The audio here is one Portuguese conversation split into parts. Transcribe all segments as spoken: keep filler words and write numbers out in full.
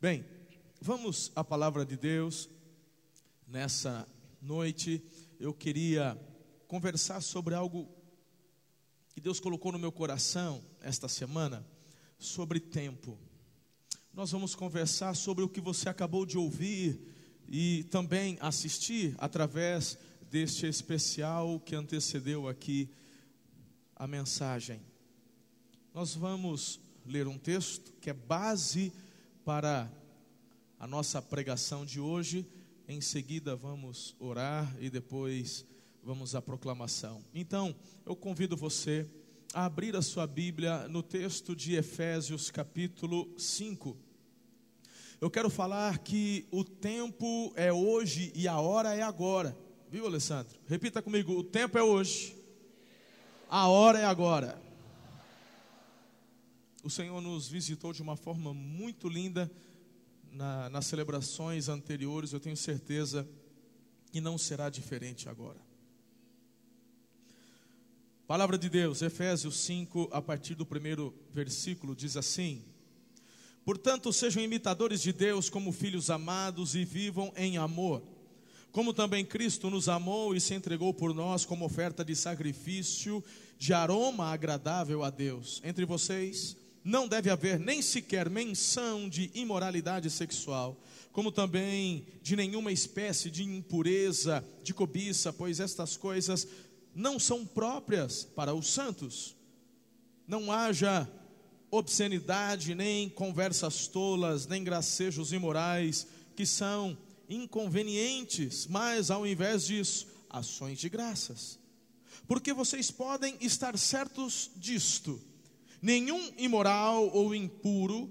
Bem, vamos à palavra de Deus. Nessa noite eu queria conversar sobre algo que Deus colocou no meu coração esta semana, sobre tempo. Nós vamos conversar sobre o que você acabou de ouvir e também assistir através deste especial que antecedeu aqui a mensagem. Nós vamos ler um texto que é base para a nossa pregação de hoje. Em seguida vamos orar e depois vamos à proclamação. Então, eu convido você a abrir a sua Bíblia no texto de Efésios capítulo cinco. Eu quero falar que o tempo é hoje e a hora é agora. Viu, Alessandro? Repita comigo, o tempo é hoje, a hora é agora. O Senhor nos visitou de uma forma muito linda na, nas celebrações anteriores. Eu tenho certeza que não será diferente agora. Palavra de Deus, Efésios cinco, a partir do primeiro versículo, diz assim: portanto, sejam imitadores de Deus como filhos amados e vivam em amor, como também Cristo nos amou e se entregou por nós como oferta de sacrifício, de aroma agradável a Deus. Entre vocês não deve haver nem sequer menção de imoralidade sexual, como também de nenhuma espécie de impureza, de cobiça, pois estas coisas não são próprias para os santos. Não haja obscenidade, nem conversas tolas, nem gracejos imorais, que são inconvenientes, mas ao invés disso, ações de graças. Porque vocês podem estar certos disto: nenhum imoral ou impuro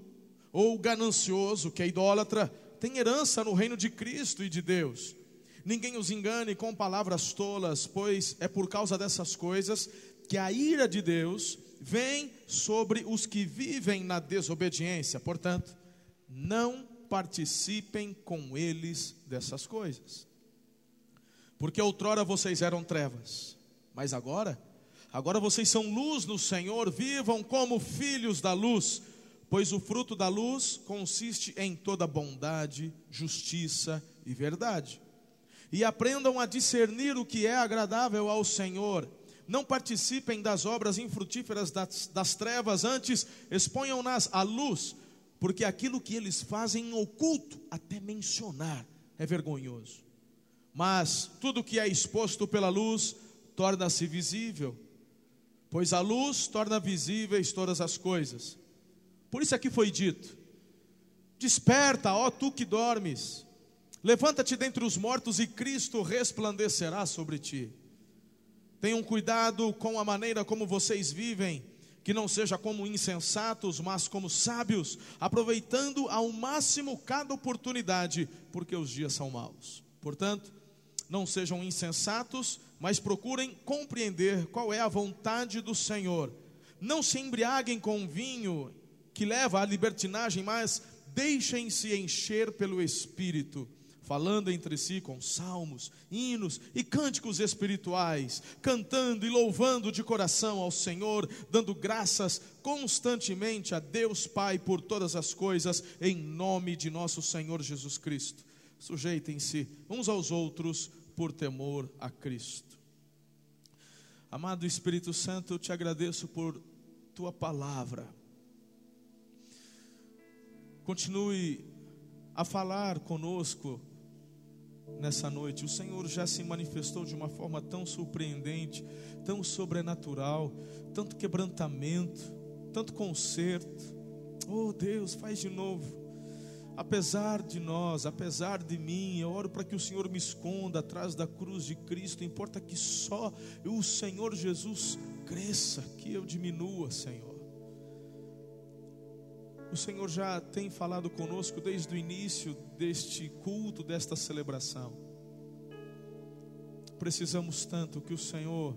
ou ganancioso, que é idólatra, tem herança no reino de Cristo e de Deus. Ninguém os engane com palavras tolas, pois é por causa dessas coisas que a ira de Deus vem sobre os que vivem na desobediência. Portanto, não participem com eles dessas coisas. Porque outrora vocês eram trevas, mas agora, agora vocês são luz no Senhor. Vivam como filhos da luz, pois o fruto da luz consiste em toda bondade, justiça e verdade. E aprendam a discernir o que é agradável ao Senhor. Não participem das obras infrutíferas das, das trevas, antes exponham-nas à luz, porque aquilo que eles fazem em oculto, até mencionar, é vergonhoso. Mas tudo que é exposto pela luz torna-se visível, pois a luz torna visíveis todas as coisas. Por isso aqui foi dito: desperta, ó tu que dormes, levanta-te dentre os mortos e Cristo resplandecerá sobre ti. Tenham cuidado com a maneira como vocês vivem, que não seja como insensatos, mas como sábios, aproveitando ao máximo cada oportunidade, porque os dias são maus. Portanto, não sejam insensatos, mas procurem compreender qual é a vontade do Senhor. Não se embriaguem com vinho, que leva à libertinagem, mas deixem-se encher pelo Espírito, falando entre si com salmos, hinos e cânticos espirituais, cantando e louvando de coração ao Senhor, dando graças constantemente a Deus Pai por todas as coisas, em nome de nosso Senhor Jesus Cristo. Sujeitem-se uns aos outros por temor a Cristo. Amado Espírito Santo, eu te agradeço por tua palavra. Continue a falar conosco nessa noite. O Senhor já se manifestou de uma forma tão surpreendente, tão sobrenatural, tanto quebrantamento, tanto conserto. Oh Deus, faz de novo. Apesar de nós, apesar de mim, eu oro para que o Senhor me esconda atrás da cruz de Cristo. Importa que só o Senhor Jesus cresça, que eu diminua, Senhor. O Senhor já tem falado conosco desde o início deste culto, desta celebração. Precisamos tanto que o Senhor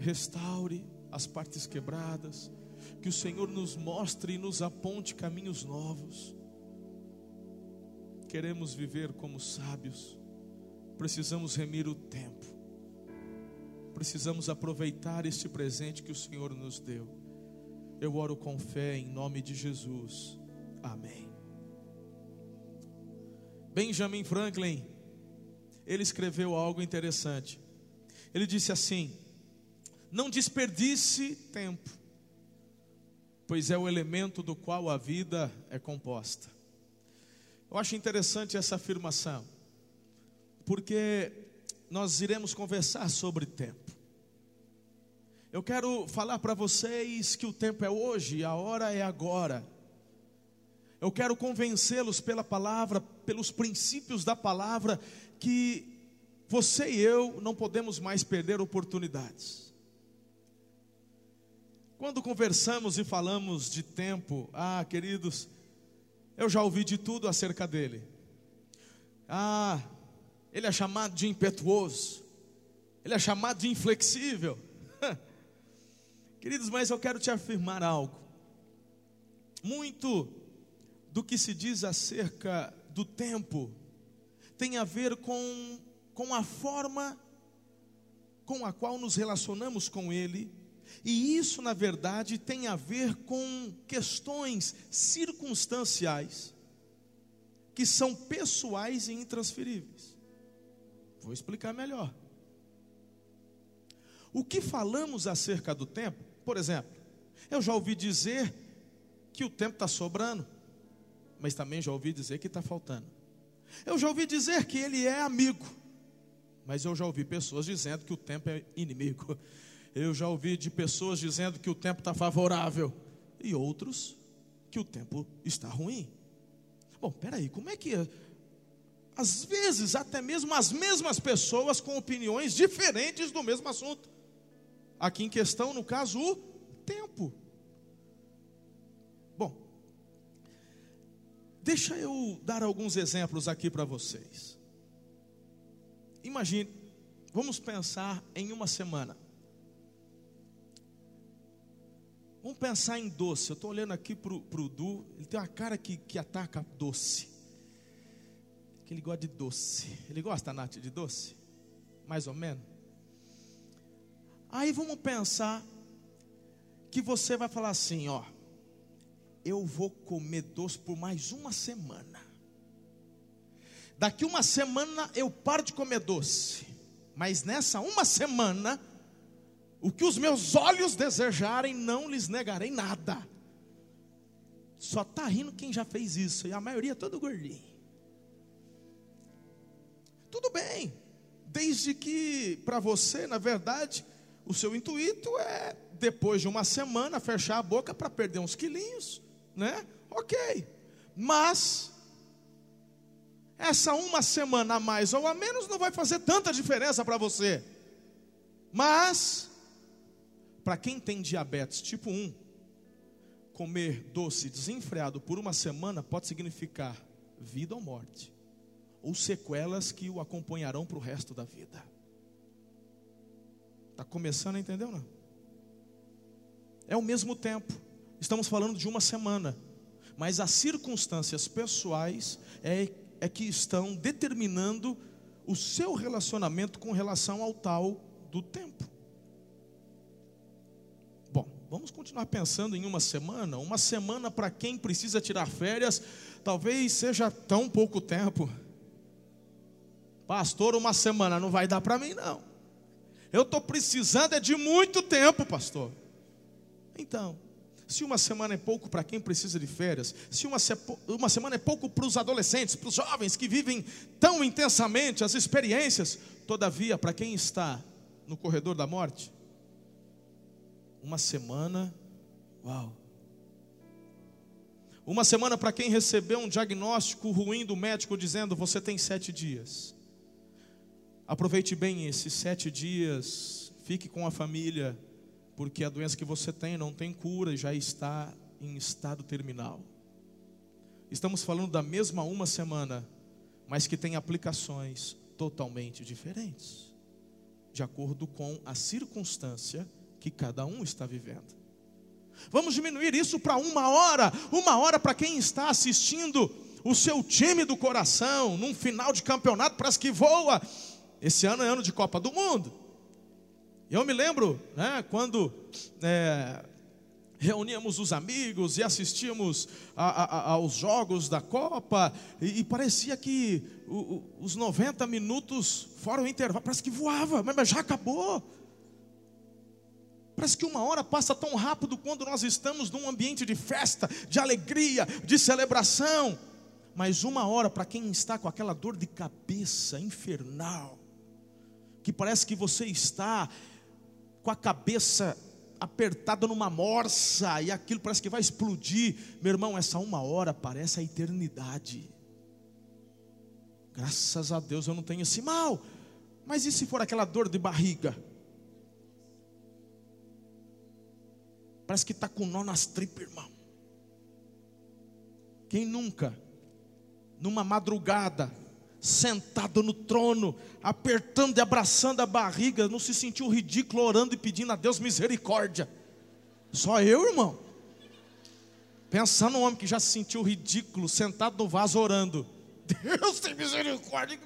restaure as partes quebradas, que o Senhor nos mostre e nos aponte caminhos novos. Queremos viver como sábios, precisamos remir o tempo, precisamos aproveitar este presente que o Senhor nos deu. Eu oro com fé em nome de Jesus, amém. Benjamin Franklin, ele escreveu algo interessante. Ele disse assim: não desperdice tempo, pois é o elemento do qual a vida é composta. Eu acho interessante essa afirmação, porque nós iremos conversar sobre tempo. Eu quero falar para vocês que o tempo é hoje, a hora é agora. Eu quero convencê-los pela palavra, pelos princípios da palavra, que você e eu não podemos mais perder oportunidades. Quando conversamos e falamos de tempo, ah, queridos, eu já ouvi de tudo acerca dele. Ah, ele é chamado de impetuoso, ele é chamado de inflexível. Queridos, mas eu quero te afirmar algo. Muito do que se diz acerca do tempo tem a ver com, com a forma com a qual nos relacionamos com ele. E isso, na verdade, tem a ver com questões circunstanciais que são pessoais e intransferíveis. Vou explicar melhor. O que falamos acerca do tempo, por exemplo, eu já ouvi dizer que o tempo está sobrando, mas também já ouvi dizer que está faltando. Eu já ouvi dizer que ele é amigo, mas eu já ouvi pessoas dizendo que o tempo é inimigo. Eu já ouvi de pessoas dizendo que o tempo está favorável, e outros que o tempo está ruim. Bom, peraí, como é que... Às vezes, até mesmo as mesmas pessoas com opiniões diferentes do mesmo assunto. Aqui em questão, no caso, o tempo. Bom, deixa eu dar alguns exemplos aqui para vocês. Imagine, vamos pensar em uma semana. Vamos pensar em doce. Eu estou olhando aqui para o Du, ele tem uma cara que, que ataca doce. Que ele gosta de doce. Ele gosta, Nath, de doce? Mais ou menos. Aí vamos pensar que você vai falar assim, ó: eu vou comer doce por mais uma semana. Daqui uma semana eu paro de comer doce. Mas nessa uma semana, o que os meus olhos desejarem, não lhes negarei nada. Só está rindo quem já fez isso. E a maioria é todo gordinho. Tudo bem, desde que para você, na verdade, o seu intuito é, depois de uma semana, fechar a boca para perder uns quilinhos, né? Ok, mas essa uma semana a mais ou a menos não vai fazer tanta diferença para você. Mas, para quem tem diabetes tipo um, comer doce desenfreado por uma semana pode significar vida ou morte, ou sequelas que o acompanharão para o resto da vida. Está começando a entender ou não? É o mesmo tempo, estamos falando de uma semana, mas as circunstâncias pessoais é, é que estão determinando o seu relacionamento com relação ao tal do tempo. Bom, vamos continuar pensando em uma semana. Uma semana para quem precisa tirar férias, talvez seja tão pouco tempo. Pastor, uma semana não vai dar para mim, não. Eu estou precisando é de muito tempo, pastor. Então, se uma semana é pouco para quem precisa de férias, se uma, sepo, uma semana é pouco para os adolescentes, para os jovens que vivem tão intensamente as experiências, todavia, para quem está no corredor da morte, uma semana, uau. Uma semana para quem recebeu um diagnóstico ruim do médico dizendo: você tem sete dias. Aproveite bem esses sete dias, fique com a família, porque a doença que você tem não tem cura e já está em estado terminal. Estamos falando da mesma uma semana, mas que tem aplicações totalmente diferentes, de acordo com a circunstância que cada um está vivendo. Vamos diminuir isso para uma hora, uma hora para quem está assistindo o seu time do coração num final de campeonato, parece que voa. Esse ano é ano de Copa do Mundo. Eu me lembro, né, quando é, reuníamos os amigos e assistíamos a, a, aos jogos da Copa, e, e parecia que o, o, os noventa minutos fora o intervalo, parece que voava, mas já acabou. Parece que uma hora passa tão rápido quando nós estamos num ambiente de festa, de alegria, de celebração. Mas uma hora, para quem está com aquela dor de cabeça infernal, que parece que você está com a cabeça apertada numa morsa, e aquilo parece que vai explodir, meu irmão, essa uma hora parece a eternidade. Graças a Deus eu não tenho esse mal. Mas e se for aquela dor de barriga? Parece que está com nó nas tripas, irmão. Quem nunca, numa madrugada, sentado no trono, apertando e abraçando a barriga, não se sentiu ridículo, orando e pedindo a Deus misericórdia? Só eu, irmão. Pensar num homem que já se sentiu ridículo, sentado no vaso orando: Deus tem misericórdia.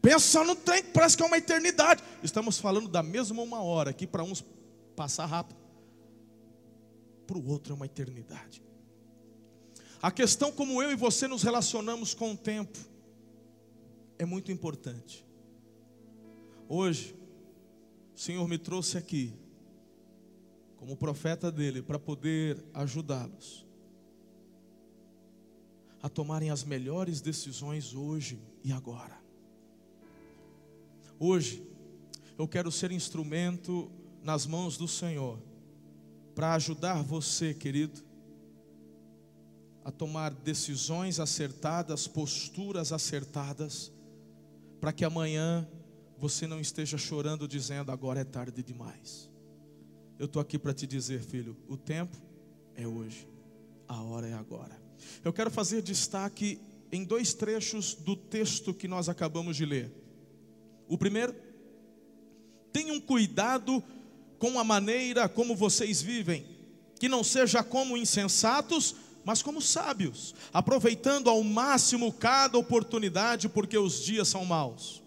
Pensa num trem que parece que é uma eternidade. Estamos falando da mesma uma hora, que para uns passa rápido, para o outro é uma eternidade. A questão como eu e você nos relacionamos com o tempo é muito importante. Hoje, o Senhor me trouxe aqui como profeta dele para poder ajudá-los a tomarem as melhores decisões hoje e agora. Hoje, eu quero ser instrumento nas mãos do Senhor para ajudar você, querido, a tomar decisões acertadas, posturas acertadas, para que amanhã você não esteja chorando dizendo: agora é tarde demais. Eu estou aqui para te dizer, filho, o tempo é hoje, a hora é agora. Eu quero fazer destaque em dois trechos do texto que nós acabamos de ler. O primeiro: tenham cuidado com a maneira como vocês vivem, que não seja como insensatos, mas como sábios, aproveitando ao máximo cada oportunidade, porque os dias são maus.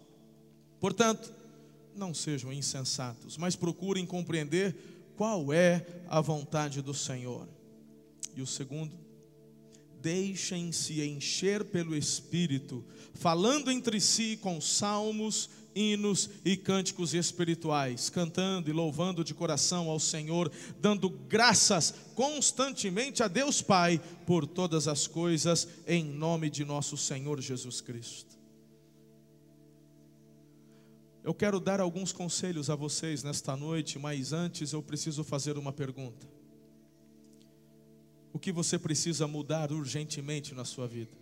Portanto, não sejam insensatos, mas procurem compreender qual é a vontade do Senhor. E o segundo: deixem-se encher pelo Espírito, falando entre si com salmos, hinos e cânticos espirituais, cantando e louvando de coração ao Senhor, dando graças constantemente a Deus Pai por todas as coisas, em nome de nosso Senhor Jesus Cristo. Eu quero dar alguns conselhos a vocês nesta noite, mas antes eu preciso fazer uma pergunta: o que você precisa mudar urgentemente na sua vida?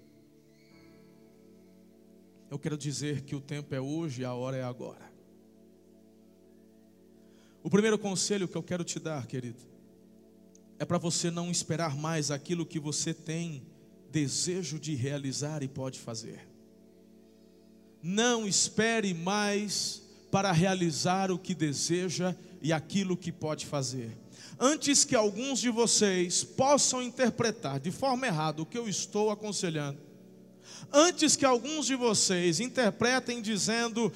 Eu quero dizer que o tempo é hoje e a hora é agora. O primeiro conselho que eu quero te dar, querido, é para você não esperar mais aquilo que você tem desejo de realizar e pode fazer. Não espere mais para realizar o que deseja e aquilo que pode fazer. Antes que alguns de vocês possam interpretar de forma errada o que eu estou aconselhando, antes que alguns de vocês interpretem dizendo,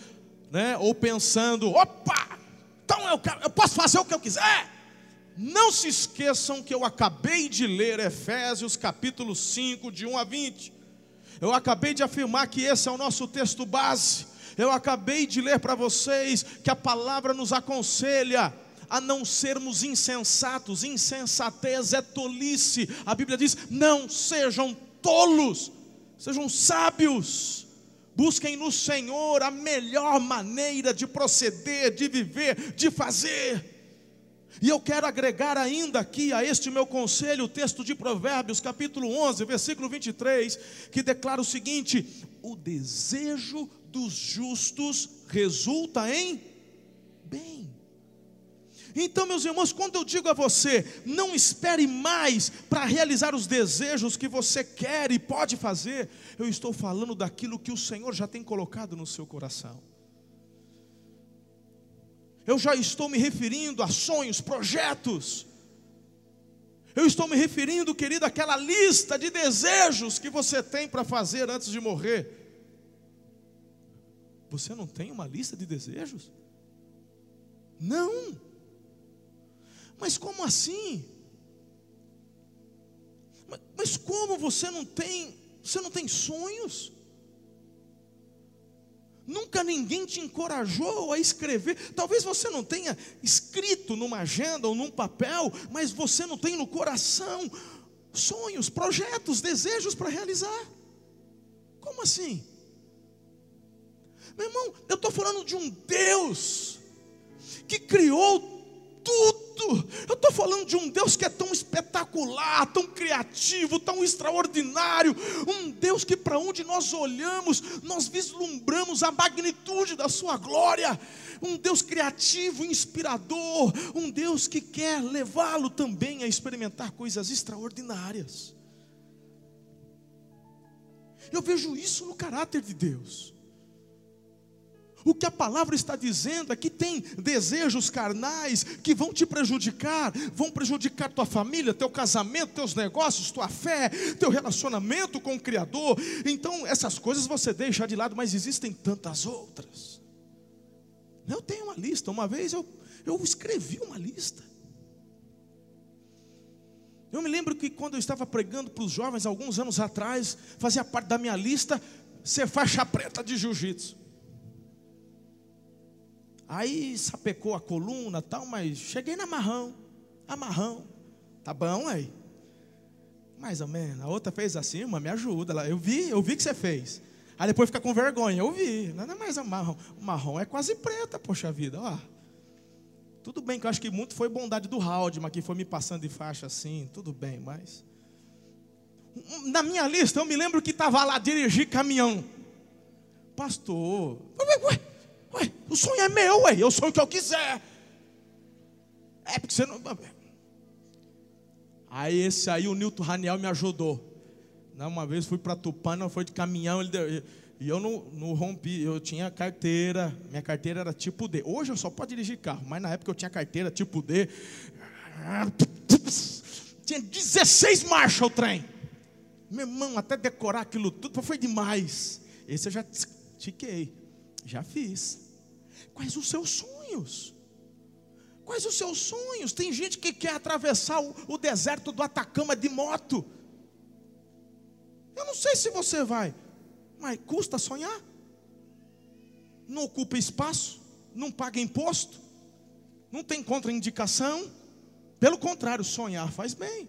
né, ou pensando: opa, então eu, quero, eu posso fazer o que eu quiser. Não se esqueçam que eu acabei de ler Efésios capítulo cinco, de um a vinte. Eu acabei de afirmar que esse é o nosso texto base. Eu acabei de ler para vocês que a palavra nos aconselha a não sermos insensatos. Insensatez é tolice. A Bíblia diz: não sejam tolos, sejam sábios, busquem no Senhor a melhor maneira de proceder, de viver, de fazer. E eu quero agregar ainda aqui a este meu conselho o texto de Provérbios, capítulo onze, versículo vinte e três, que declara o seguinte: o desejo dos justos resulta em bem. Então, meus irmãos, quando eu digo a você, não espere mais para realizar os desejos que você quer e pode fazer, eu estou falando daquilo que o Senhor já tem colocado no seu coração. Eu já estou me referindo a sonhos, projetos. Eu estou me referindo, querido, àquela lista de desejos que você tem para fazer antes de morrer. Você não tem uma lista de desejos? Não. Mas como assim? Mas, mas como você não tem, você não tem sonhos? Nunca ninguém te encorajou a escrever. Talvez você não tenha escrito numa agenda ou num papel, mas você não tem no coração sonhos, projetos, desejos para realizar. Como assim? Meu irmão, eu estou falando de um Deus que criou tudo. Eu estou falando de um Deus que é tão espetacular, tão criativo, tão extraordinário. Um Deus que para onde nós olhamos, nós vislumbramos a magnitude da sua glória. Um Deus criativo, inspirador. Um Deus que quer levá-lo também a experimentar coisas extraordinárias. Eu vejo isso no caráter de Deus. O que a palavra está dizendo é que tem desejos carnais que vão te prejudicar, vão prejudicar tua família, teu casamento, teus negócios, tua fé, teu relacionamento com o Criador. Então essas coisas você deixa de lado, mas existem tantas outras. Eu tenho uma lista, uma vez eu, eu escrevi uma lista. Eu me lembro que quando eu estava pregando para os jovens, alguns anos atrás, fazia parte da minha lista ser faixa preta de jiu-jitsu. Aí sapecou a coluna e tal, mas cheguei na marrão, amarrão, tá bom aí? Mais ou menos. A outra fez assim, mas me ajuda, ela, eu vi, eu vi que você fez. Aí depois fica com vergonha, eu vi, nada mais amarrão, o marrom é quase preta, poxa vida, ó. Tudo bem que eu acho que muito foi bondade do Raul, mas que foi me passando de faixa assim, tudo bem, mas... Na minha lista, eu me lembro que estava lá dirigir caminhão. Pastor, ué, ué, ué, o sonho é meu, ué, eu sonho o que eu quiser. É, porque você não... Aí esse aí, o Nilton Raniel me ajudou. Uma vez fui para Tupana, foi de caminhão, ele deu... E eu não, não rompi, eu tinha carteira, minha carteira era tipo D. Hoje eu só posso dirigir carro, mas na época eu tinha carteira tipo D. Tinha dezesseis marchas o trem. Meu irmão, até decorar aquilo tudo foi demais. Esse eu já tiquei, já fiz. Quais os seus sonhos? Quais os seus sonhos? Tem gente que quer atravessar o, o deserto do Atacama de moto. Eu não sei se você vai... Mas custa sonhar? Não ocupa espaço? Não paga imposto? Não tem contraindicação? Pelo contrário, sonhar faz bem.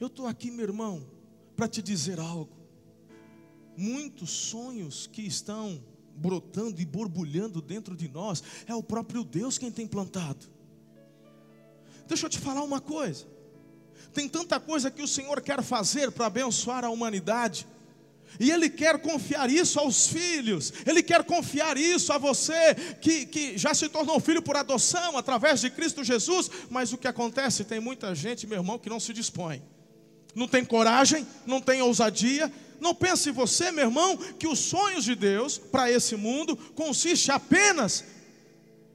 Eu estou aqui, meu irmão, para te dizer algo. Muitos sonhos que estão brotando e borbulhando dentro de nós, é o próprio Deus quem tem plantado. Deixa eu te falar uma coisa. Tem tanta coisa que o Senhor quer fazer para abençoar a humanidade. E Ele quer confiar isso aos filhos. Ele quer confiar isso a você que, que já se tornou filho por adoção através de Cristo Jesus. Mas o que acontece? Tem muita gente, meu irmão, que não se dispõe. Não tem coragem, não tem ousadia. Não pense você, meu irmão, que os sonhos de Deus para esse mundo consiste apenas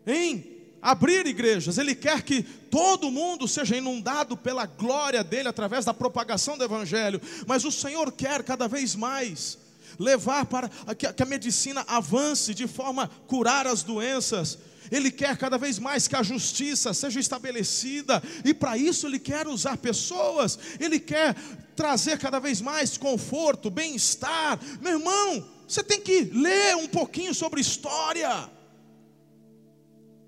em... abrir igrejas. Ele quer que todo mundo seja inundado pela glória dele através da propagação do evangelho, mas o Senhor quer cada vez mais levar para que a medicina avance de forma a curar as doenças. Ele quer cada vez mais que a justiça seja estabelecida, e para isso Ele quer usar pessoas. Ele quer trazer cada vez mais conforto, bem-estar. Meu irmão, você tem que ler um pouquinho sobre história.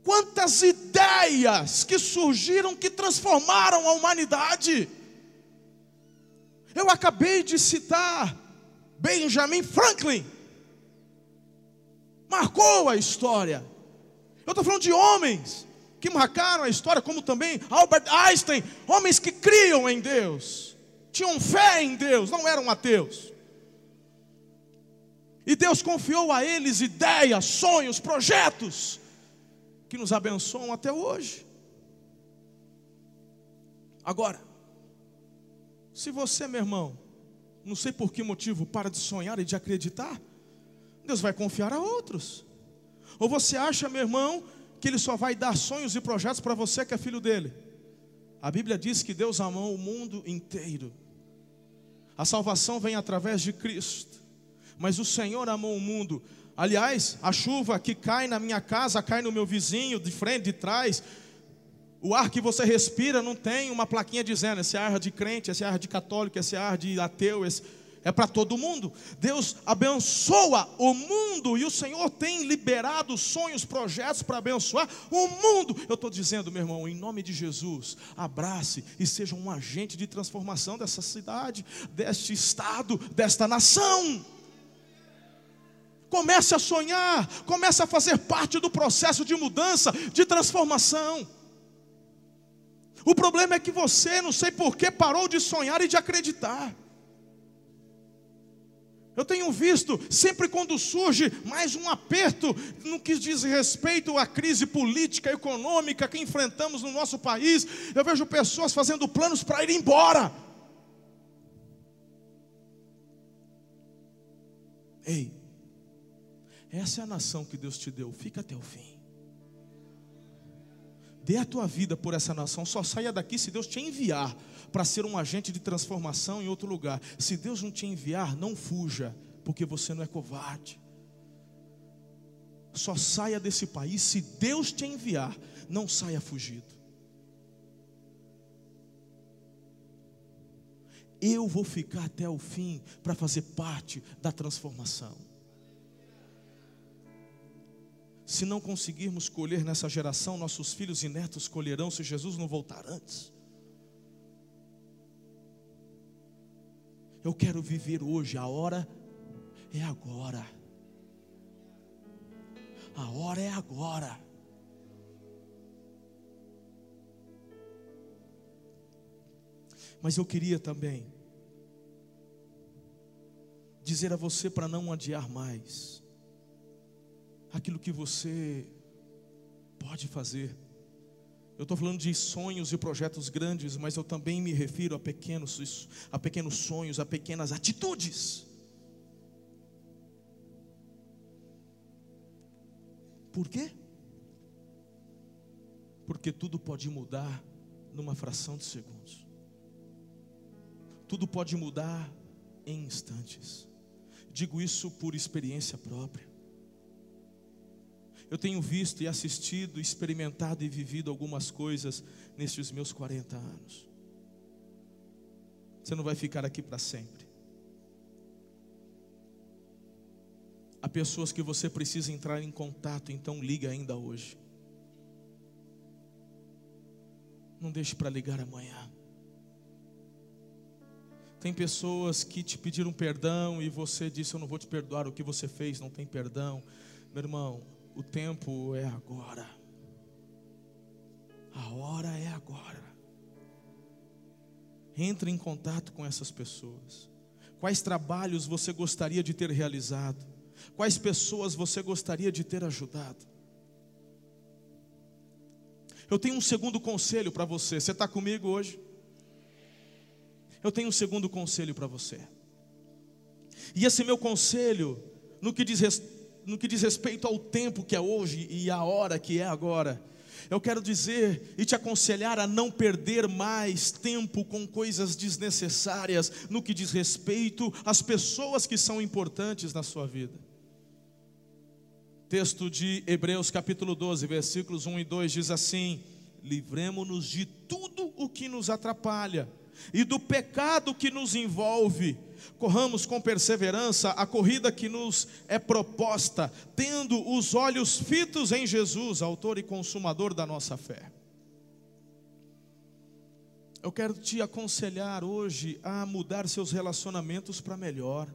Quantas ideias que surgiram, que transformaram a humanidade. Eu acabei de citar Benjamin Franklin. Marcou a história. Eu estou falando de homens que marcaram a história, como também Albert Einstein. Homens que criam em Deus, tinham fé em Deus, não eram ateus. E Deus confiou a eles ideias, sonhos, projetos que nos abençoam até hoje. Agora, se você, meu irmão, não sei por que motivo, para de sonhar e de acreditar, Deus vai confiar a outros. Ou você acha, meu irmão, que Ele só vai dar sonhos e projetos para você que é filho dele? A Bíblia diz que Deus amou o mundo inteiro. A salvação vem através de Cristo, mas o Senhor amou o mundo Aliás, a chuva que cai na minha casa, cai no meu vizinho, de frente, de trás. O ar que você respira não tem uma plaquinha dizendo esse ar de crente, esse ar de católico, esse ar de ateu, esse... é para todo mundo. Deus abençoa o mundo e o Senhor tem liberado sonhos, projetos para abençoar o mundo. Eu estou dizendo, meu irmão, em nome de Jesus, abrace e seja um agente de transformação dessa cidade, deste estado, desta nação. Comece a sonhar, comece a fazer parte do processo de mudança, de transformação. O problema é que você, não sei porquê, parou de sonhar e de acreditar. Eu tenho visto, sempre quando surge mais um aperto no que diz respeito à crise política, econômica que enfrentamos no nosso país, eu vejo pessoas fazendo planos para ir embora. Ei, essa é a nação que Deus te deu, fica até o fim. Dê a tua vida por essa nação, só saia daqui se Deus te enviar para ser um agente de transformação em outro lugar. Se Deus não te enviar, não fuja, porque você não é covarde. Só saia desse país se Deus te enviar, não saia fugido. Eu vou ficar até o fim para fazer parte da transformação. Se não conseguirmos colher nessa geração, nossos filhos e netos colherão se Jesus não voltar antes. Eu quero viver hoje, a hora é agora. A hora é agora. Mas eu queria também dizer a você para não adiar mais aquilo que você pode fazer. Eu estou falando de sonhos e projetos grandes, mas eu também me refiro a pequenos, a pequenos sonhos, a pequenas atitudes. Por quê? Porque tudo pode mudar numa fração de segundos. Tudo pode mudar em instantes. Digo isso por experiência própria. Eu tenho visto e assistido, experimentado e vivido algumas coisas nestes meus quarenta anos. Você não vai ficar aqui para sempre. Há pessoas que você precisa entrar em contato, então liga ainda hoje. Não deixe para ligar amanhã. Tem pessoas que te pediram perdão e você disse, eu não vou te perdoar, o que você fez não tem perdão. Meu irmão, o tempo é agora. A hora é agora. Entre em contato com essas pessoas. Quais trabalhos você gostaria de ter realizado? Quais pessoas você gostaria de ter ajudado? Eu tenho um segundo conselho para você. Você está comigo hoje? Eu tenho um segundo conselho para você. E esse meu conselho, no que diz respeito No que diz respeito ao tempo que é hoje e à hora que é agora, eu quero dizer e te aconselhar a não perder mais tempo com coisas desnecessárias no que diz respeito às pessoas que são importantes na sua vida. Texto de Hebreus capítulo doze, versículos um e dois diz assim: livremo-nos de tudo o que nos atrapalha e do pecado que nos envolve, corramos com perseverança a corrida que nos é proposta, tendo os olhos fitos em Jesus, autor e consumador da nossa fé. Eu quero te aconselhar hoje a mudar seus relacionamentos para melhor.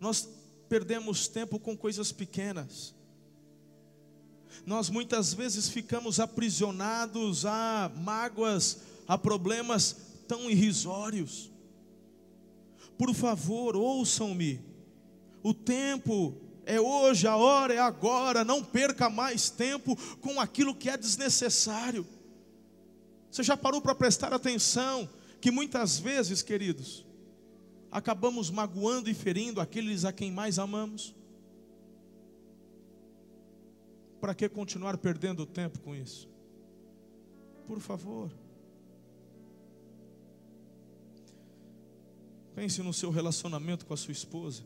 Nós perdemos tempo com coisas pequenas. Nós muitas vezes ficamos aprisionados a mágoas, a problemas tão irrisórios. Por favor, ouçam-me. O tempo é hoje, a hora é agora. Não perca mais tempo com aquilo que é desnecessário. Você já parou para prestar atenção que muitas vezes, queridos, acabamos magoando e ferindo aqueles a quem mais amamos? Para que continuar perdendo tempo com isso? Por favor, pense no seu relacionamento com a sua esposa.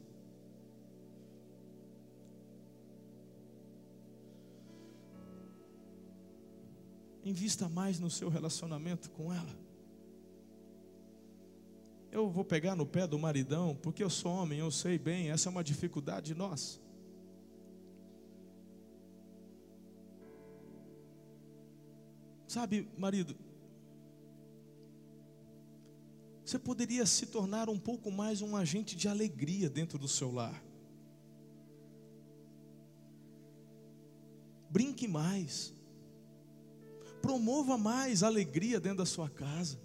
Invista mais no seu relacionamento com ela. Eu vou pegar no pé do maridão, porque eu sou homem, eu sei bem, essa é uma dificuldade nossa. Sabe, marido, você poderia se tornar um pouco mais um agente de alegria dentro do seu lar. Brinque mais. Promova mais alegria dentro da sua casa.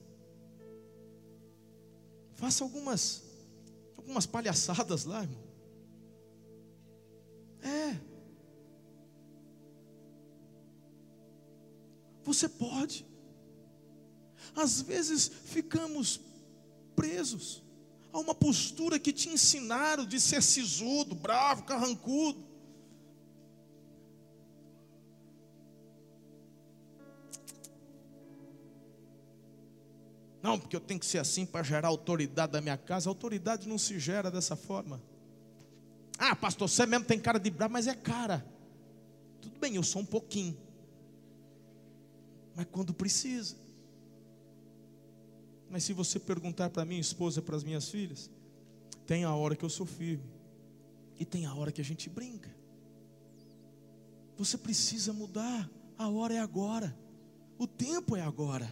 Faça algumas, algumas palhaçadas lá, irmão. É. Você pode. Às vezes ficamos presos a uma postura que te ensinaram de ser sisudo, bravo, carrancudo. Não, porque eu tenho que ser assim para gerar autoridade da minha casa. A autoridade não se gera dessa forma. Ah, pastor, você mesmo tem cara de bravo, mas é cara. Tudo bem, eu sou um pouquinho. Mas quando precisa. Mas se você perguntar para minha esposa, para as minhas filhas, tem a hora que eu sou firme e tem a hora que a gente brinca. Você precisa mudar. A hora é agora. O tempo é agora.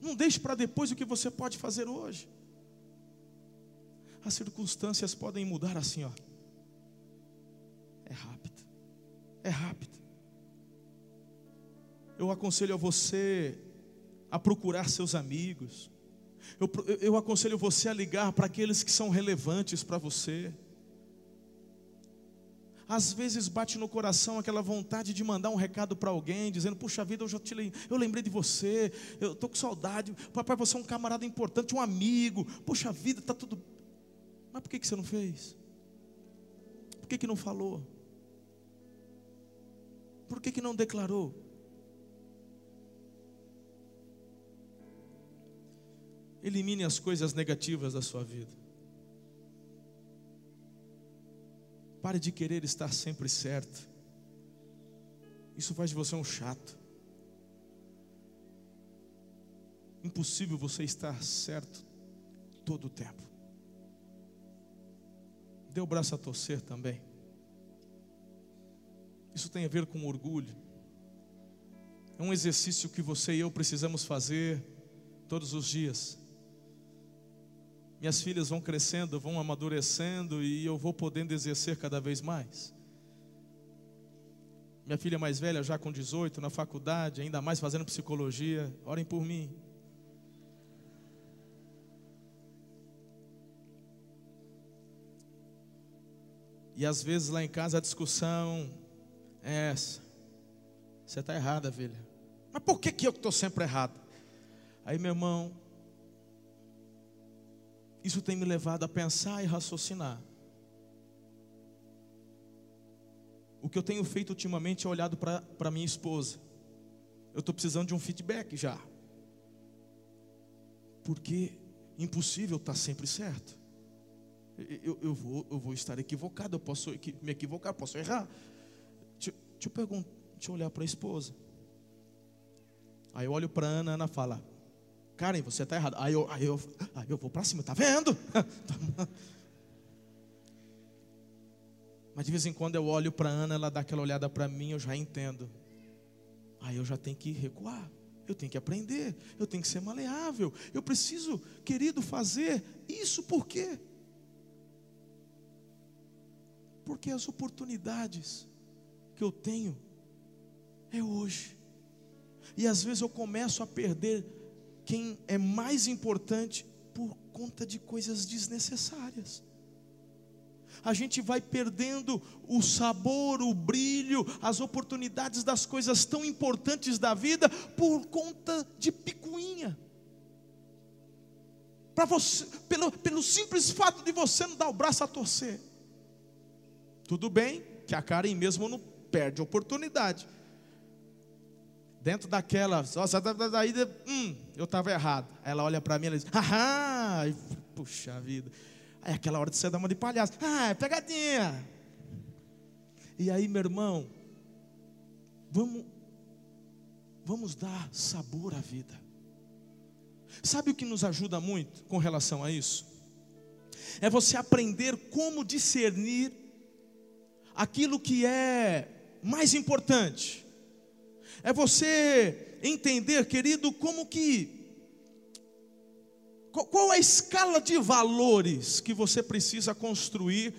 Não deixe para depois o que você pode fazer hoje. As circunstâncias podem mudar assim, ó. É rápido. É rápido. Eu aconselho a você a procurar seus amigos. Eu, eu aconselho você a ligar para aqueles que são relevantes para você. Às vezes bate no coração aquela vontade de mandar um recado para alguém, dizendo, puxa vida, eu, já te, eu lembrei de você, eu estou com saudade, papai, você é um camarada importante, um amigo, puxa vida, está tudo... Mas por que, que você não fez? Por que, que não falou? Por que, que não declarou? Elimine as coisas negativas da sua vida. Pare de querer estar sempre certo. Isso faz de você um chato. Impossível você estar certo todo o tempo. Dê o braço a torcer também. Isso tem a ver com orgulho. É um exercício que você e eu precisamos fazer todos os dias. Minhas filhas vão crescendo, vão amadurecendo e eu vou podendo exercer cada vez mais. Minha filha mais velha já com dezoito, na faculdade, ainda mais fazendo psicologia. Orem por mim. E às vezes lá em casa a discussão é essa. Você está errada, filha. Mas por que que eu estou sempre errado? Aí, meu irmão... Isso tem me levado a pensar e raciocinar. O que eu tenho feito ultimamente é olhado para minha esposa. Eu estou precisando de um feedback já. Porque impossível estar sempre certo. Eu, eu, vou, eu vou estar equivocado, eu posso me equivocar, posso errar. Deixa, deixa, eu, pergunto, deixa eu olhar para a esposa. Aí eu olho para a Ana, a Ana fala... Karen, você está errado. Aí eu, aí eu, aí eu vou para cima, está vendo? Mas de vez em quando eu olho para a Ana, ela dá aquela olhada para mim, eu já entendo. Aí eu já tenho que recuar, eu tenho que aprender, eu tenho que ser maleável. Eu preciso, querido, fazer isso por quê? Porque as oportunidades que eu tenho é hoje. E às vezes eu começo a perder quem é mais importante por conta de coisas desnecessárias. A gente vai perdendo o sabor, o brilho, as oportunidades das coisas tão importantes da vida por conta de picuinha. Para você, pelo, pelo simples fato de você não dar o braço a torcer. Tudo bem que a Karen mesmo não perde oportunidade. Dentro daquela, daí, hum, eu estava errado. Aí ela olha para mim, ela diz, haha, puxa vida. Aí aquela hora de você dar uma de palhaço, ah, é pegadinha. E aí, meu irmão, vamos Vamos dar sabor à vida. Sabe o que nos ajuda muito com relação a isso? É você aprender como discernir aquilo que é mais importante. É você entender, querido, como que qual é a escala de valores que você precisa construir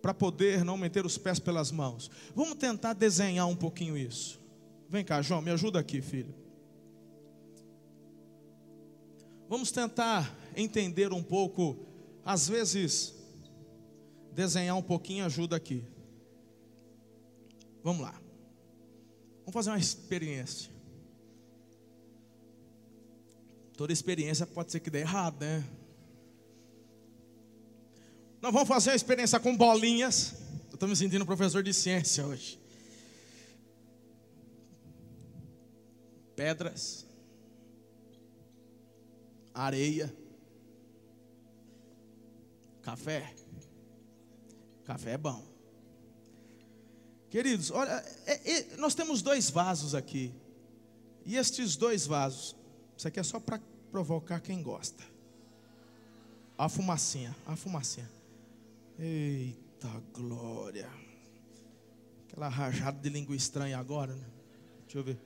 para poder não meter os pés pelas mãos. Vamos tentar desenhar um pouquinho isso. Vem cá, João, me ajuda aqui, filho. Vamos tentar entender um pouco, às vezes, desenhar um pouquinho ajuda aqui. Vamos lá. Vamos fazer uma experiência. Toda experiência pode ser que dê errado, né? Nós vamos fazer uma experiência com bolinhas. Eu estou me sentindo professor de ciência hoje. Pedras, areia, café. Café é bom, queridos. Olha, é, é, nós temos dois vasos aqui, e estes dois vasos, isso aqui é só para provocar quem gosta. A fumacinha, a fumacinha. Eita glória! Aquela rajada de língua estranha agora, né? Deixa eu ver.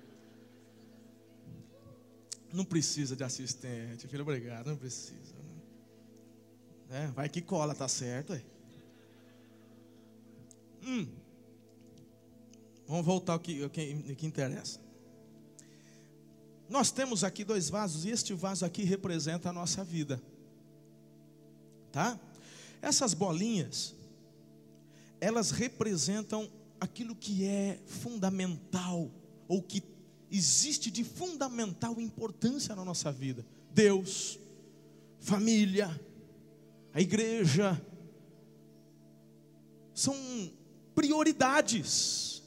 Não precisa de assistente, filho, obrigado, não precisa. É, vai que cola, tá certo aí. Hum. Vamos voltar ao que, ao que, ao que interessa. Nós temos aqui dois vasos, e este vaso aqui representa a nossa vida, tá? Essas bolinhas, elas representam aquilo que é fundamental, ou que existe de fundamental importância na nossa vida: Deus, família, a igreja. São prioridades.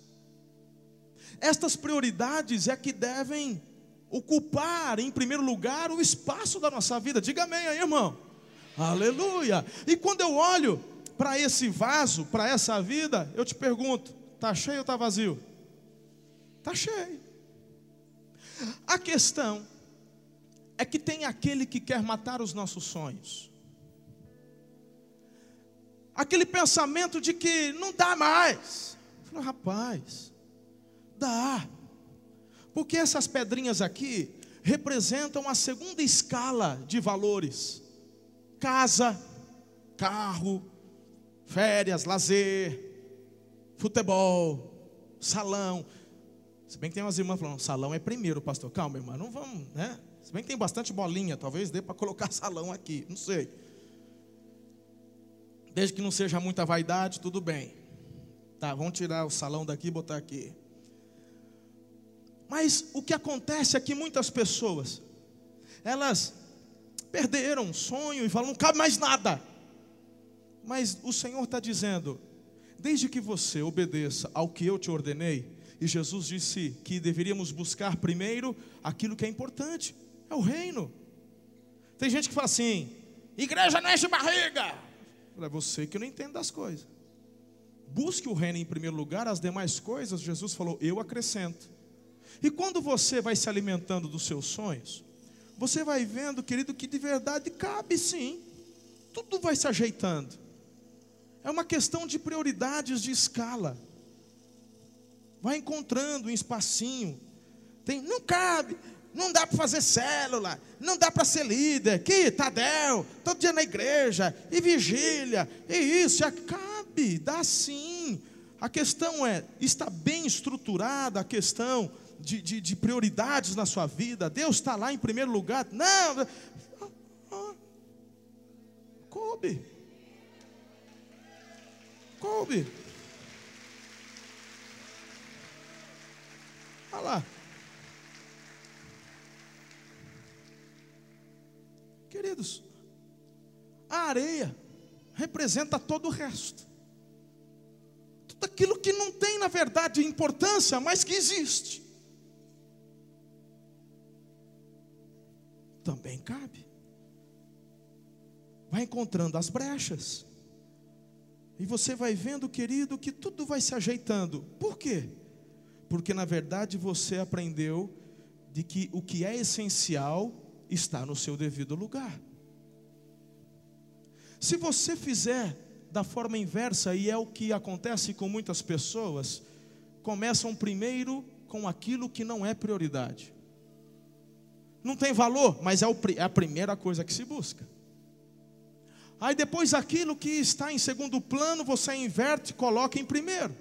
Estas prioridades é que devem ocupar em primeiro lugar o espaço da nossa vida. Diga amém aí, irmão. Aleluia. E quando eu olho para esse vaso, para essa vida, eu te pergunto: está cheio ou está vazio? Está cheio. A questão é que tem aquele que quer matar os nossos sonhos, aquele pensamento de que não dá mais. Eu falo, rapaz, dá, porque essas pedrinhas aqui representam a segunda escala de valores: casa, carro, férias, lazer, futebol, salão. Se bem que tem umas irmãs falando, salão é primeiro, pastor. Calma, irmã, não vamos, né? Se bem que tem bastante bolinha, talvez dê para colocar salão aqui, não sei. Desde que não seja muita vaidade, tudo bem. Tá, vamos tirar o salão daqui e botar aqui. Mas o que acontece é que muitas pessoas, elas perderam o sonho e falam, não cabe mais nada. Mas o Senhor está dizendo, desde que você obedeça ao que eu te ordenei. E Jesus disse que deveríamos buscar primeiro aquilo que é importante, é o reino. Tem gente que fala assim, igreja não enche barriga. É você que não entende das coisas. Busque o reino em primeiro lugar, as demais coisas, Jesus falou, eu acrescento. E quando você vai se alimentando dos seus sonhos, você vai vendo, querido, que de verdade cabe sim. Tudo vai se ajeitando. É uma questão de prioridades, de escala. Vai encontrando um espacinho. Tem, não cabe, não dá para fazer célula, não dá para ser líder. Que Tadel, todo dia na igreja, e vigília, e isso, e cabe, dá sim. A questão é, está bem estruturada a questão de, de, de prioridades na sua vida. Deus está lá em primeiro lugar. Não, ah, coube, coube. Olha lá. Queridos, a areia representa todo o resto. Tudo aquilo que não tem, na verdade, importância, mas que existe. Também cabe. Vai encontrando as brechas. E você vai vendo, querido, que tudo vai se ajeitando. Por quê? porque na verdade você aprendeu de que o que é essencial está no seu devido lugar. Se você fizer da forma inversa, e é o que acontece com muitas pessoas, começam primeiro com aquilo que não é prioridade. Não tem valor, mas é, o, é a primeira coisa que se busca. Aí depois aquilo que está em segundo plano, você inverte e coloca em primeiro.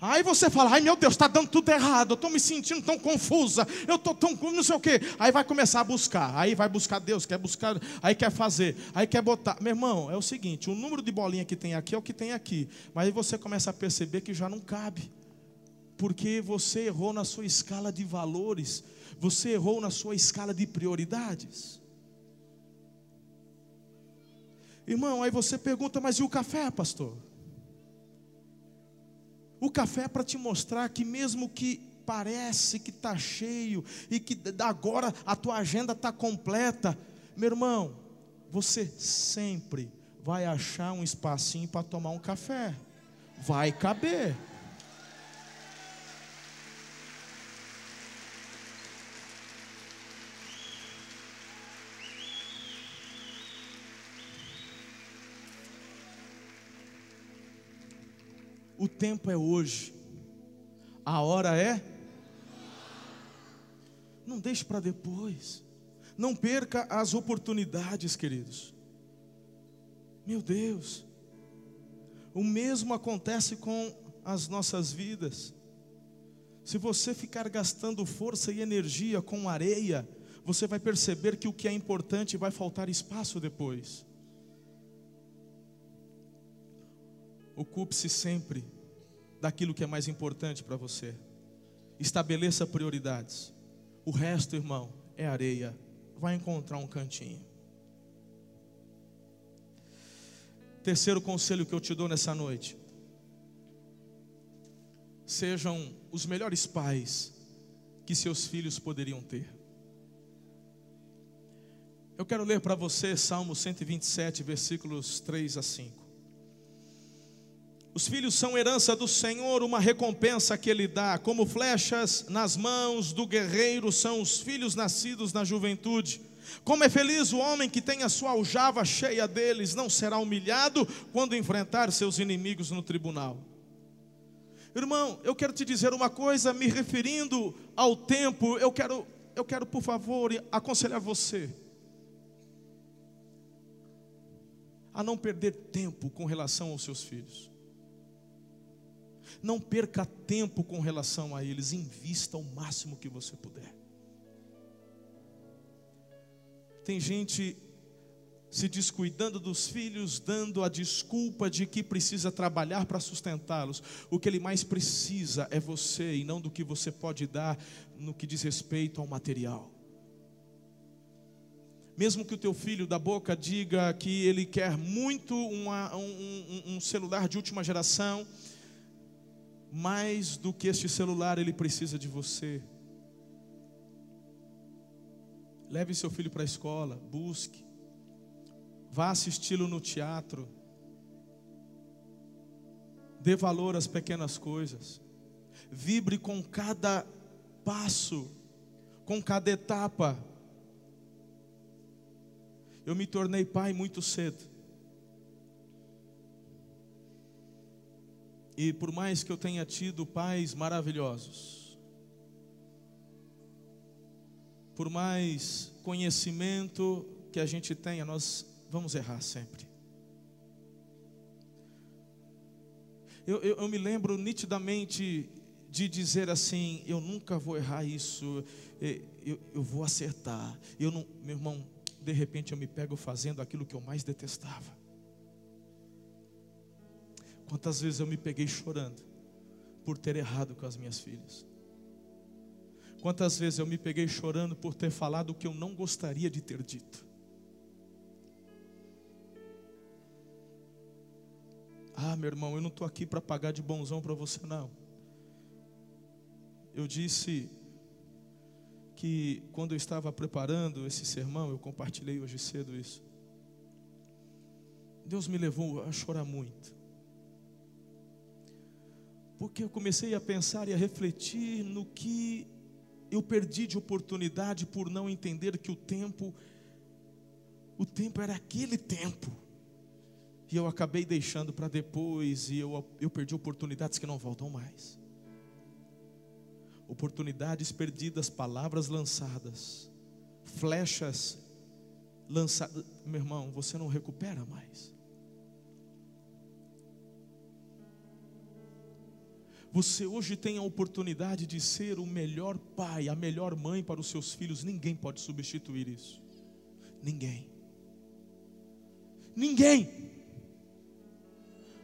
Aí você fala, ai meu Deus, está dando tudo errado, eu estou me sentindo tão confusa, eu estou tão, não sei o quê. Aí vai começar a buscar, aí vai buscar Deus, quer buscar, aí quer fazer, aí quer botar. Meu irmão, é o seguinte, o número de bolinha que tem aqui é o que tem aqui. Mas aí você começa a perceber que já não cabe, porque você errou na sua escala de valores, você errou na sua escala de prioridades. Irmão, aí você pergunta, mas e o café, pastor? O café é para te mostrar que mesmo que parece que está cheio e que agora a tua agenda está completa, meu irmão, você sempre vai achar um espacinho para tomar um café. Vai caber. O tempo é hoje, a hora é, não deixe para depois, não perca as oportunidades, queridos. Meu Deus, o mesmo acontece com as nossas vidas. Se você ficar gastando força e energia com areia, você vai perceber que o que é importante vai faltar espaço depois. Ocupe-se sempre daquilo que é mais importante para você. Estabeleça prioridades. O resto, irmão, é areia. Vai encontrar um cantinho. Terceiro conselho que eu te dou nessa noite. Sejam os melhores pais que seus filhos poderiam ter. Eu quero ler para você Salmo cento e vinte e sete, versículos três a cinco. Os filhos são herança do Senhor, uma recompensa que Ele dá. Como flechas nas mãos do guerreiro são os filhos nascidos na juventude. Como é feliz o homem que tem a sua aljava cheia deles. Não será humilhado quando enfrentar seus inimigos no tribunal. Irmão, eu quero te dizer uma coisa, me referindo ao tempo. Eu quero, eu quero por favor, aconselhar você a não perder tempo com relação aos seus filhos. Não perca tempo com relação a eles, invista o máximo que você puder. Tem gente se descuidando dos filhos, dando a desculpa de que precisa trabalhar para sustentá-los. O que ele mais precisa é você, e não do que você pode dar no que diz respeito ao material. Mesmo que o teu filho da boca diga que ele quer muito uma, um, um celular de última geração, mais do que este celular, ele precisa de você. Leve seu filho para a escola, busque, vá assisti-lo no teatro, dê valor às pequenas coisas, vibre com cada passo, com cada etapa. Eu me tornei pai muito cedo. E por mais que eu tenha tido pais maravilhosos, por mais conhecimento que a gente tenha, nós vamos errar sempre. Eu, eu, eu me lembro nitidamente de dizer assim, eu nunca vou errar isso, eu, eu vou acertar. Eu não, meu irmão, de repente eu me pego fazendo aquilo que eu mais detestava. Quantas vezes eu me peguei chorando por ter errado com as minhas filhas. Quantas vezes eu me peguei chorando por ter falado o que eu não gostaria de ter dito. Ah, meu irmão, eu não estou aqui para pagar de bonzão para você, não. Eu disse que quando eu estava preparando esse sermão, eu compartilhei hoje cedo isso. Deus me levou a chorar muito. Porque eu comecei a pensar e a refletir no que eu perdi de oportunidade por não entender que o tempo, o tempo era aquele tempo. E eu acabei deixando para depois, e eu, eu perdi oportunidades que não voltam mais. Oportunidades perdidas, palavras lançadas, flechas lançadas. Meu irmão, você não recupera mais. Você hoje tem a oportunidade de ser o melhor pai, a melhor mãe para os seus filhos. Ninguém pode substituir isso. Ninguém. Ninguém.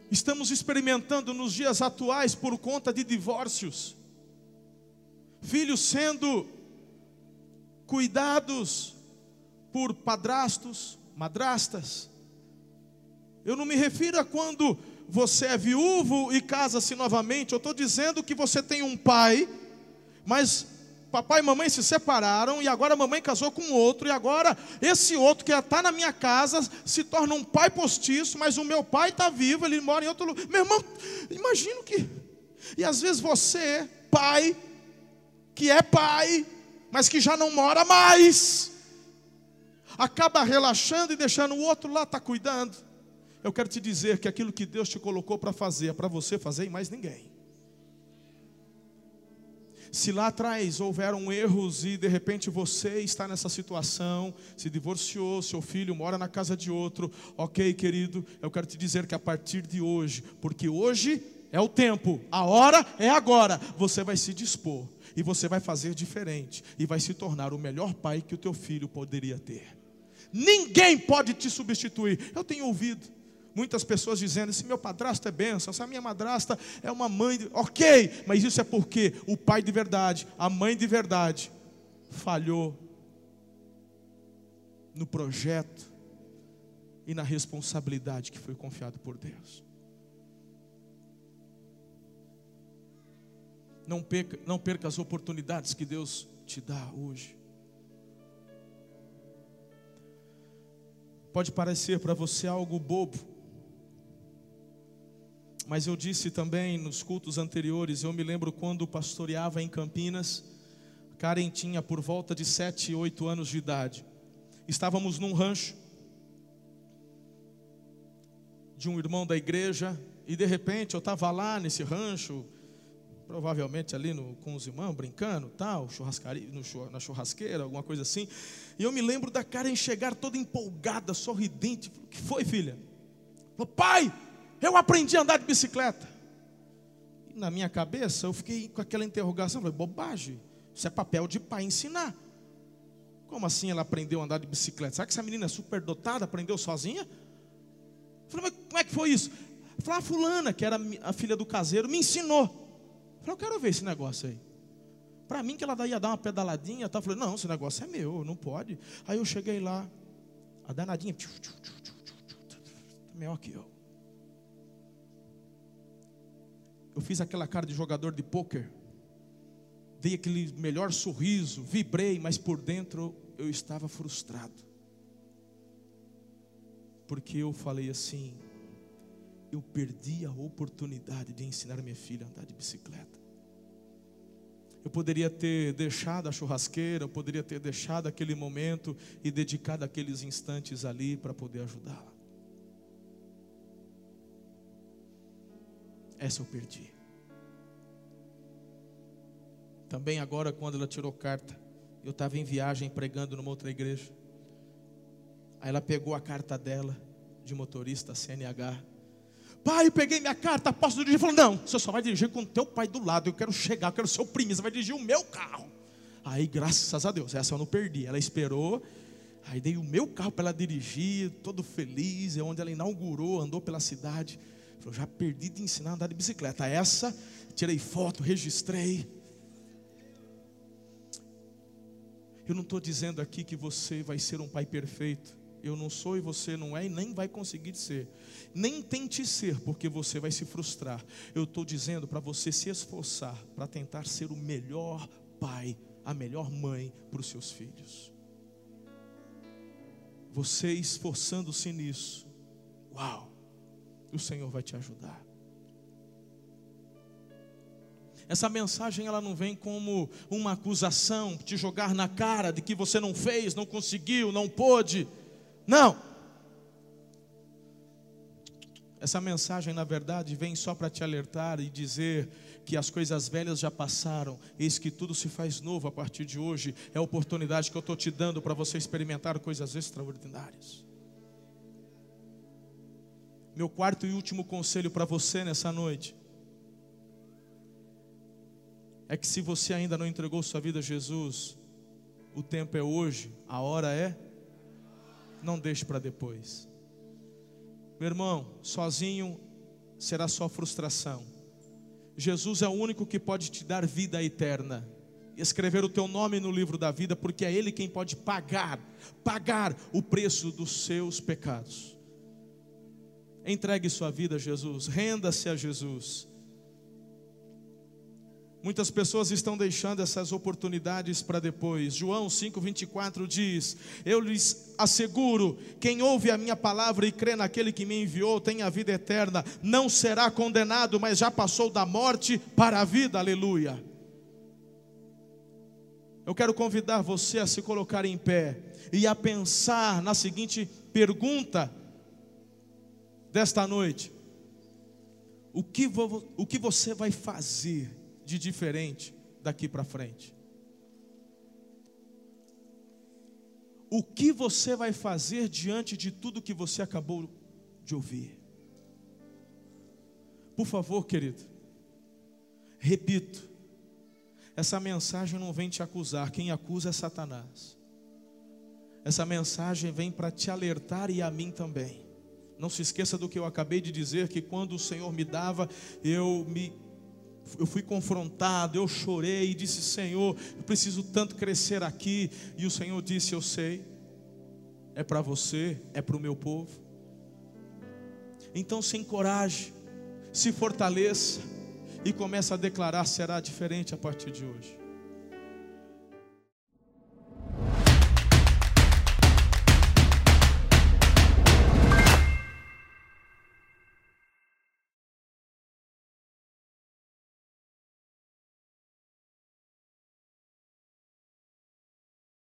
Estamos experimentando nos dias atuais, por conta de divórcios, filhos sendo cuidados por padrastos, madrastas. Eu não me refiro a quando você é viúvo e casa-se novamente. Eu estou dizendo que você tem um pai, mas papai e mamãe se separaram, e agora a mamãe casou com outro, e agora esse outro que está na minha casa se torna um pai postiço, mas o meu pai está vivo, ele mora em outro lugar. Meu irmão, imagino que... E às vezes você, pai, que é pai, mas que já não mora mais, acaba relaxando e deixando o outro lá, está cuidando. Eu quero te dizer que aquilo que Deus te colocou para fazer, é para você fazer e mais ninguém. Se lá atrás houveram erros e de repente você está nessa situação, se divorciou, seu filho mora na casa de outro, ok, querido, eu quero te dizer que a partir de hoje, porque hoje é o tempo, a hora é agora, você vai se dispor e você vai fazer diferente e vai se tornar o melhor pai que o teu filho poderia ter. Ninguém pode te substituir. Eu tenho ouvido muitas pessoas dizendo: esse meu padrasto é bênção, essa minha madrasta é uma mãe. De... Ok, mas isso é porque o pai de verdade, a mãe de verdade, falhou no projeto e na responsabilidade que foi confiado por Deus. Não perca, não perca as oportunidades que Deus te dá hoje. Pode parecer para você algo bobo, mas eu disse também nos cultos anteriores, eu me lembro quando pastoreava em Campinas, Karen tinha por volta de sete, oito anos de idade. Estávamos num rancho de um irmão da igreja, e de repente eu estava lá nesse rancho, provavelmente ali no, com os irmãos, brincando, tal, churrascaria, no, na churrasqueira, alguma coisa assim. E eu me lembro da Karen chegar toda empolgada, sorridente. O que foi, filha? Falou: pai, eu aprendi a andar de bicicleta. E na minha cabeça eu fiquei com aquela interrogação. Falei: bobagem, isso é papel de pai ensinar. Como assim ela aprendeu a andar de bicicleta? Será que essa menina é superdotada, aprendeu sozinha? Falei: mas como é que foi isso? Falei: a fulana, que era a filha do caseiro, me ensinou. Falei: eu quero ver esse negócio aí. Para mim que ela ia dar uma pedaladinha, tá? Falei: não, esse negócio é meu, não pode. Aí eu cheguei lá, a danadinha, tchu, tchu, tchu, tchu, tchu, tchu, tchu, melhor que eu. Eu fiz aquela cara de jogador de pôquer, dei aquele melhor sorriso, vibrei, mas por dentro eu estava frustrado. Porque eu falei assim: eu perdi a oportunidade de ensinar minha filha a andar de bicicleta. Eu poderia ter deixado a churrasqueira, eu poderia ter deixado aquele momento e dedicado aqueles instantes ali para poder ajudá-la. Essa eu perdi. Também agora, quando ela tirou carta, eu estava em viagem pregando numa outra igreja. Aí ela pegou a carta dela de motorista C N H. Pai, eu peguei minha carta, posso dirigir? Ele falou: não, você só vai dirigir com o teu pai do lado. Eu quero chegar, eu quero ser o primeiro, você vai dirigir o meu carro. Aí, graças a Deus, essa eu não perdi. Ela esperou, aí dei o meu carro para ela dirigir, todo feliz. É onde ela inaugurou, andou pela cidade. Falou: já perdi de ensinar a andar de bicicleta. Essa, tirei foto, registrei. Eu não estou dizendo aqui que você vai ser um pai perfeito. Eu não sou e você não é e nem vai conseguir ser. Nem tente ser, porque você vai se frustrar. Eu estou dizendo para você se esforçar para tentar ser o melhor pai, a melhor mãe para os seus filhos. Você esforçando-se nisso, uau, o Senhor vai te ajudar. Essa mensagem ela não vem como uma acusação, te jogar na cara de que você não fez, não conseguiu, não pôde. Não. Essa mensagem, na verdade, vem só para te alertar e dizer que as coisas velhas já passaram, eis que tudo se faz novo a partir de hoje. É a oportunidade que eu estou te dando para você experimentar coisas extraordinárias. Meu quarto e último conselho para você nessa noite é que, se você ainda não entregou sua vida a Jesus, o tempo é hoje, a hora é, não deixe para depois. Meu irmão, sozinho será só frustração. Jesus é o único que pode te dar vida eterna, escrever o teu nome no livro da vida, porque é Ele quem pode pagar, pagar o preço dos seus pecados. Entregue sua vida a Jesus, renda-se a Jesus. Muitas pessoas estão deixando essas oportunidades para depois. João cinco, vinte e quatro diz: eu lhes asseguro, quem ouve a minha palavra e crê naquele que me enviou tem a vida eterna, não será condenado, mas já passou da morte para a vida. Aleluia. Eu quero convidar você a se colocar em pé e a pensar na seguinte pergunta desta noite: o que, vo- o que você vai fazer de diferente daqui para frente? O que você vai fazer diante de tudo que você acabou de ouvir? Por favor, querido, repito, essa mensagem não vem te acusar, quem acusa é Satanás. Essa mensagem vem para te alertar, e a mim também. Não se esqueça do que eu acabei de dizer, que quando o Senhor me dava, eu me Eu fui confrontado, eu chorei e disse: Senhor, eu preciso tanto crescer aqui. E o Senhor disse: eu sei, é para você, é para o meu povo. Então se encoraje, se fortaleça e comece a declarar: será diferente a partir de hoje.